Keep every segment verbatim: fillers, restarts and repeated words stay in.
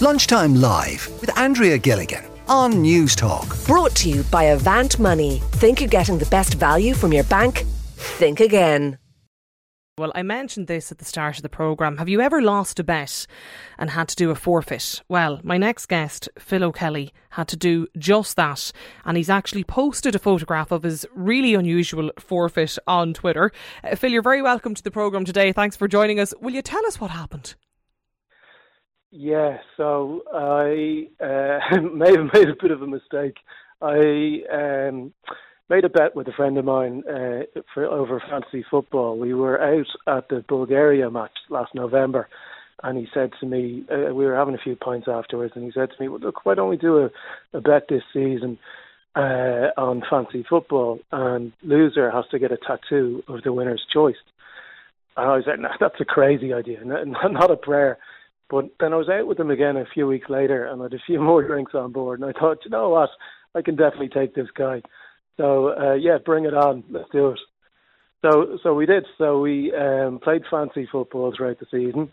Lunchtime Live with Andrea Gilligan on News Talk. Brought to you by Avant Money. Think you're getting the best value from your bank? Think again. Well, I mentioned this at the start of the programme. Have you ever lost a bet and had to do a forfeit? Well, my next guest, Phil O'Kelly, had to do just that. And he's actually posted a photograph of his really unusual forfeit on Twitter. Uh, Phil, you're very welcome to the programme today. Thanks for joining us. Will you tell us what happened? Yeah, so I uh, may have made a bit of a mistake. I... Um, made a bet with a friend of mine uh, for over fantasy football. We were out at the Bulgaria match last November, and he said to me, uh, we were having a few pints afterwards, and he said to me, well, look, why don't we do a, a bet this season uh, on fantasy football, and loser has to get a tattoo of the winner's choice. And I was like, no, that's a crazy idea, not a prayer. But then I was out with them again a few weeks later, and I had a few more drinks on board, and I thought, you know what, I can definitely take this guy. So, uh, yeah, bring it on. Let's do it. So so we did. So we um, played fancy football throughout the season.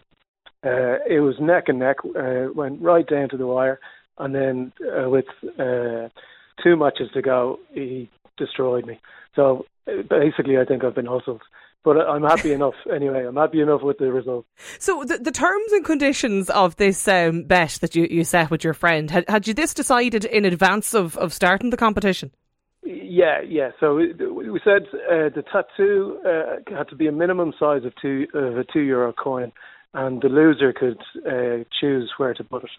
Uh, it was neck and neck. Uh, went right down to the wire. And then uh, with uh, two matches to go, he destroyed me. So basically, I think I've been hustled. But I'm happy enough anyway. I'm happy enough with the result. So the, the terms and conditions of this um, bet that you, you set with your friend, had, had you this decided in advance of, of starting the competition? Yeah, yeah. So we said uh, the tattoo uh, had to be a minimum size of two of a two euro coin, and the loser could uh, choose where to put it.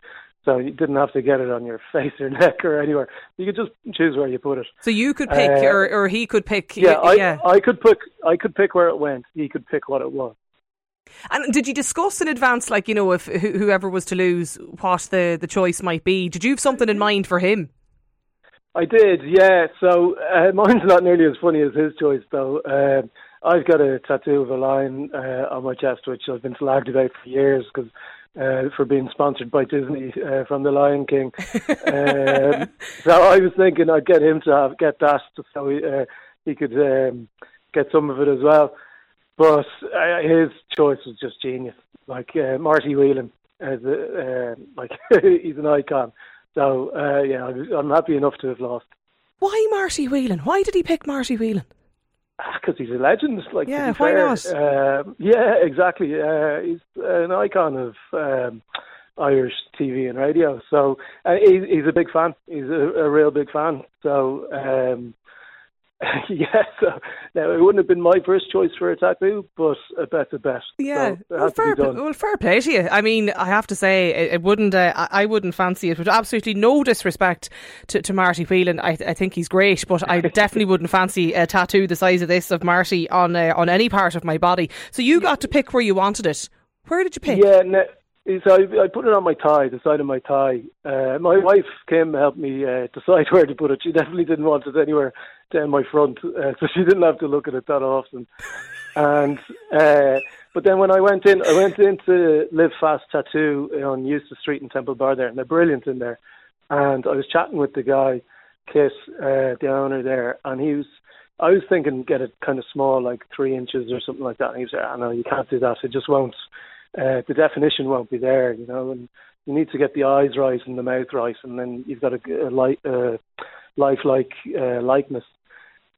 So you didn't have to get it on your face or neck or anywhere. You could just choose where you put it. So you could pick, uh, or, or he could pick. Yeah, y- yeah. I, I could pick. I could pick where it went. He could pick what it was. And did you discuss in advance, like you know, if whoever was to lose, what the, the choice might be? Did you have something in mind for him? I did, yeah. So uh, mine's not nearly as funny as his choice, though. Uh, I've got a tattoo of a lion uh, on my chest, which I've been slagged about for years because uh, for being sponsored by Disney uh, from The Lion King. um, so I was thinking I'd get him to have, get that so he, uh, he could um, get some of it as well. But uh, his choice was just genius. Like uh, Marty Whelan, as a, uh, like he's an icon. So, uh, yeah, I'm happy enough to have lost. Why Marty Whelan? Why did he pick Marty Whelan? Because he's a legend. Like, yeah, why fair. not? Uh, yeah, exactly. Uh, he's an icon of um, Irish T V and radio. So uh, he, he's a big fan. He's a, a real big fan. So, um, yeah, so now, it wouldn't have been my first choice for a tattoo, but a bet's a bet. Yeah, so well, fair pl- well, fair play to you. I mean, I have to say, it, it wouldn't. Uh, I wouldn't fancy it. With absolutely no disrespect to, to Marty Whelan, I, I think he's great, but I definitely wouldn't fancy a tattoo the size of this of Marty on uh, on any part of my body. So you got to pick where you wanted it. Where did you pick? Yeah, no, so I, I put it on my thigh, the side of my thigh. Uh, my wife Kim helped me uh, decide where to put it. She definitely didn't want it anywhere down my front, uh, so she didn't have to look at it that often. And uh, but then when I went in, I went into Live Fast Tattoo on Eustace Street in Temple Bar there, and they're brilliant in there. And I was chatting with the guy, Kit, uh, the owner there, and he was. I was thinking get it kind of small, like three inches or something like that. And he was like, "Oh no, you can't do that. It just won't. Uh, the definition won't be there, you know. And you need to get the eyes right and the mouth right, and then you've got a, a light." Uh, lifelike uh, likeness.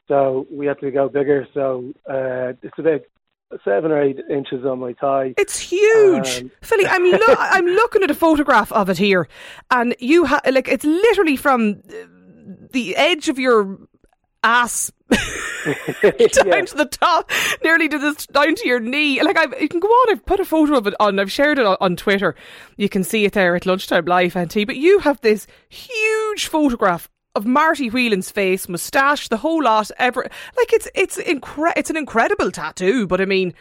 So we had to go bigger. So uh, it's about seven or eight inches on my thigh. It's huge, um, Philly. I'm lo- I'm looking at a photograph of it here, and you ha- like it's literally from the edge of your ass down yeah. to the top, nearly to this down to your knee. Like I've, you can go on. I've put a photo of it on. I've shared it on, on Twitter. You can see it there at Lunchtime Live, N T. But you have this huge photograph of Marty Whelan's face, moustache, the whole lot, ever like it's it's incre- it's an incredible tattoo. But I mean,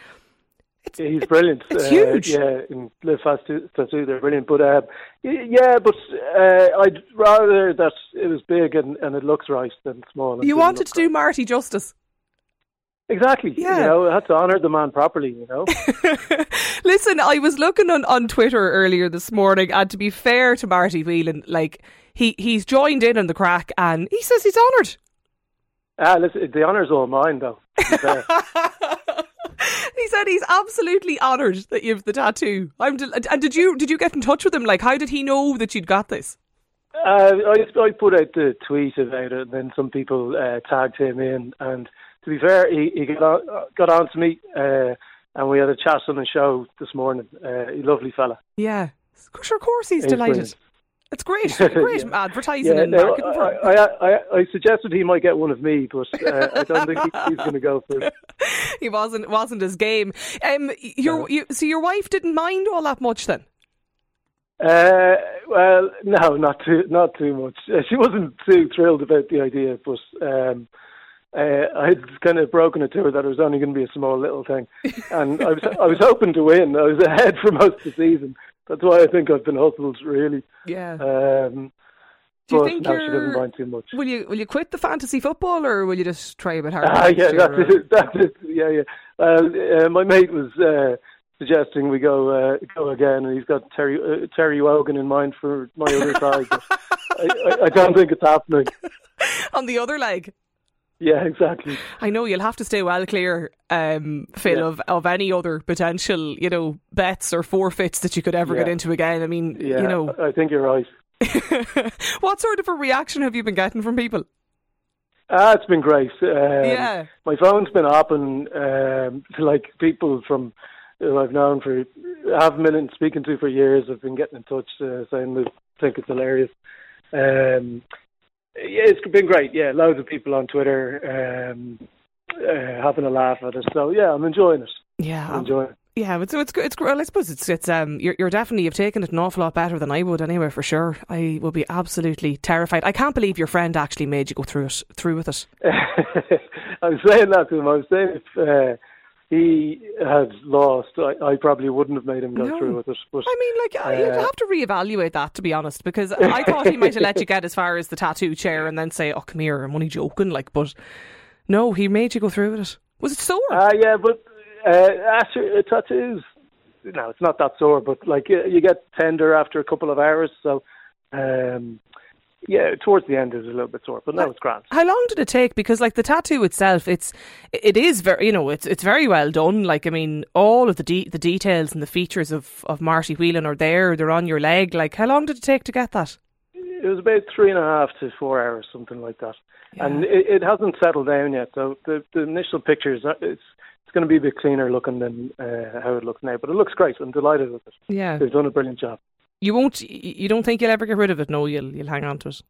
it's, he's it, brilliant. It's uh, huge. Yeah, in Live Fast Tattoo, they're brilliant. But um, yeah, but uh, I'd rather that it was big and, and it looks right than small. You wanted to do right. Marty justice. Exactly. Yeah. You know, I had to honour the man properly, you know. Listen, I was looking on, on Twitter earlier this morning, and to be fair to Marty Whelan, like he, he's joined in on the crack and he says he's honoured. Ah, listen, the honour's all mine though. He said he's absolutely honoured that you have the tattoo. I'm del- and did you did you get in touch with him? Like, how did he know that you'd got this? Uh, I, I put out the tweet about it, and then some people uh, tagged him in. And to be fair, he, he got on, got on to me, uh, and we had a chat on the show this morning. Uh, a lovely fella. Yeah, sure, of course he's, he's delighted. Brilliant. It's great, great yeah. advertising yeah, and no, marketing for him. I, I, I, I suggested he might get one of me, but uh, I don't think he, he's going to go for it. He wasn't wasn't his game. Um, your, no. you, so your wife didn't mind all that much then? Uh, well, no, not too not too much. Uh, she wasn't too thrilled about the idea, but um, uh, I had kind of broken it to her that it was only going to be a small little thing, and I was I was hoping to win. I was ahead for most of the season. That's why I think I've been hustled, really. Yeah. Um, Do you but think now you're... she doesn't mind too much. Will you will you quit the fantasy football, or will you just try a bit harder? Ah, yeah, that's or... it. That's it. Yeah, yeah. Uh, uh, my mate was uh, suggesting we go uh, go again, and he's got Terry uh, Terry Wogan in mind for my other side. I, I, I don't think it's happening. On the other leg. Yeah, exactly. I know you'll have to stay well clear, um, Phil, yeah. of, of any other potential, you know, bets or forfeits that you could ever yeah. get into again. I mean, yeah, you know. I think you're right. What sort of a reaction have you been getting from people? Ah, it's been great. Um, yeah. My phone's been open um, to, like, people from who I've known for half a minute and speaking to for years. I've been getting in touch uh, saying they think it's hilarious. Um Yeah, it's been great. Yeah, loads of people on Twitter um, uh, having a laugh at us. So yeah, I'm enjoying it. Yeah, I'm enjoying it. Yeah, but so it's good. It's I suppose it's it's um you're you're definitely you've taken it an awful lot better than I would anyway, for sure. I will be absolutely terrified. I can't believe your friend actually made you go through it through with it. I was saying that to him. I was saying if. Uh, He had lost. I, I probably wouldn't have made him go no. through with it. But, I mean, like, uh, you'd have to reevaluate that, to be honest, because I thought he might have let you get as far as the tattoo chair and then say, "Oh, come here, I'm only joking." Like, but no, he made you go through with it. Was it sore? Ah, uh, yeah, but uh, after uh, tattoos, no, it's not that sore. But like, you, you get tender after a couple of hours, so. Um, Yeah, towards the end it was a little bit sore, but now it's grand. How long did it take? Because like the tattoo itself, it's it is very you know it's it's very well done. Like I mean, all of the de- the details and the features of, of Marty Whelan are there. They're on your leg. Like how long did it take to get that? It was about three and a half to four hours, something like that. Yeah. And it, it hasn't settled down yet. So the the initial pictures, it's it's going to be a bit cleaner looking than uh, how it looks now, but it looks great. I'm delighted with it. Yeah, they've done a brilliant job. You won't. You don't think you'll ever get rid of it? No, you'll you'll hang on to it.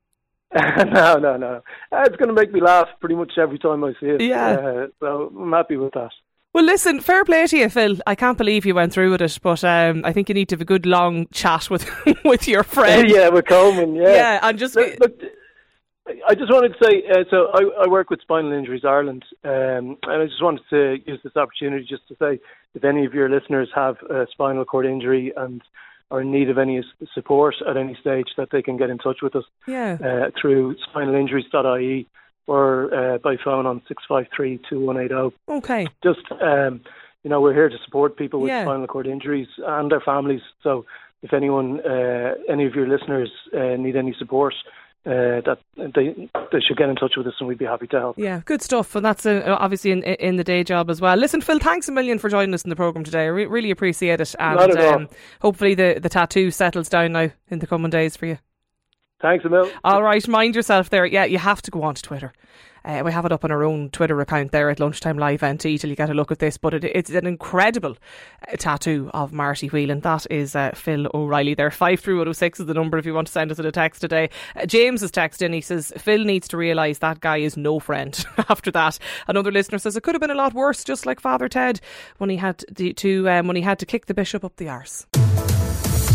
no, no, no. It's going to make me laugh pretty much every time I see it. Yeah. Uh, so I'm happy with that. Well, listen, fair play to you, Phil. I can't believe you went through with it, but um, I think you need to have a good long chat with with your friend. Yeah, with Coleman. Yeah. Yeah, and just. Look, look, I just wanted to say. Uh, so I, I work with Spinal Injuries Ireland, um, and I just wanted to use this opportunity just to say, if any of your listeners have a spinal cord injury and are in need of any support at any stage, that they can get in touch with us yeah. uh, through spinal injuries dot I E or uh, by phone on six five three, two one eight zero. Okay. Just, um, you know, we're here to support people with yeah. spinal cord injuries and their families. So if anyone, uh, any of your listeners uh, need any support, Uh, that they they should get in touch with us, and we'd be happy to help. Yeah, good stuff, and that's uh, obviously in in the day job as well. Listen, Phil, thanks a million for joining us in the programme today. I re- really appreciate it, and Not at all. Um, hopefully the, the tattoo settles down now in the coming days for you. Thanks a million. All right, mind yourself there. Yeah, you have to go on to Twitter. Uh, we have it up on our own Twitter account there at Lunchtime Live N T till you get a look at this. But it, it's an incredible uh, tattoo of Marty Whelan. That is uh, Phil O'Reilly there. five three one oh six is the number if you want to send us a text today. Uh, James has texted in. He says, Phil needs to realise that guy is no friend after that. Another listener says, it could have been a lot worse, just like Father Ted when he had to, to um, when he had to kick the bishop up the arse.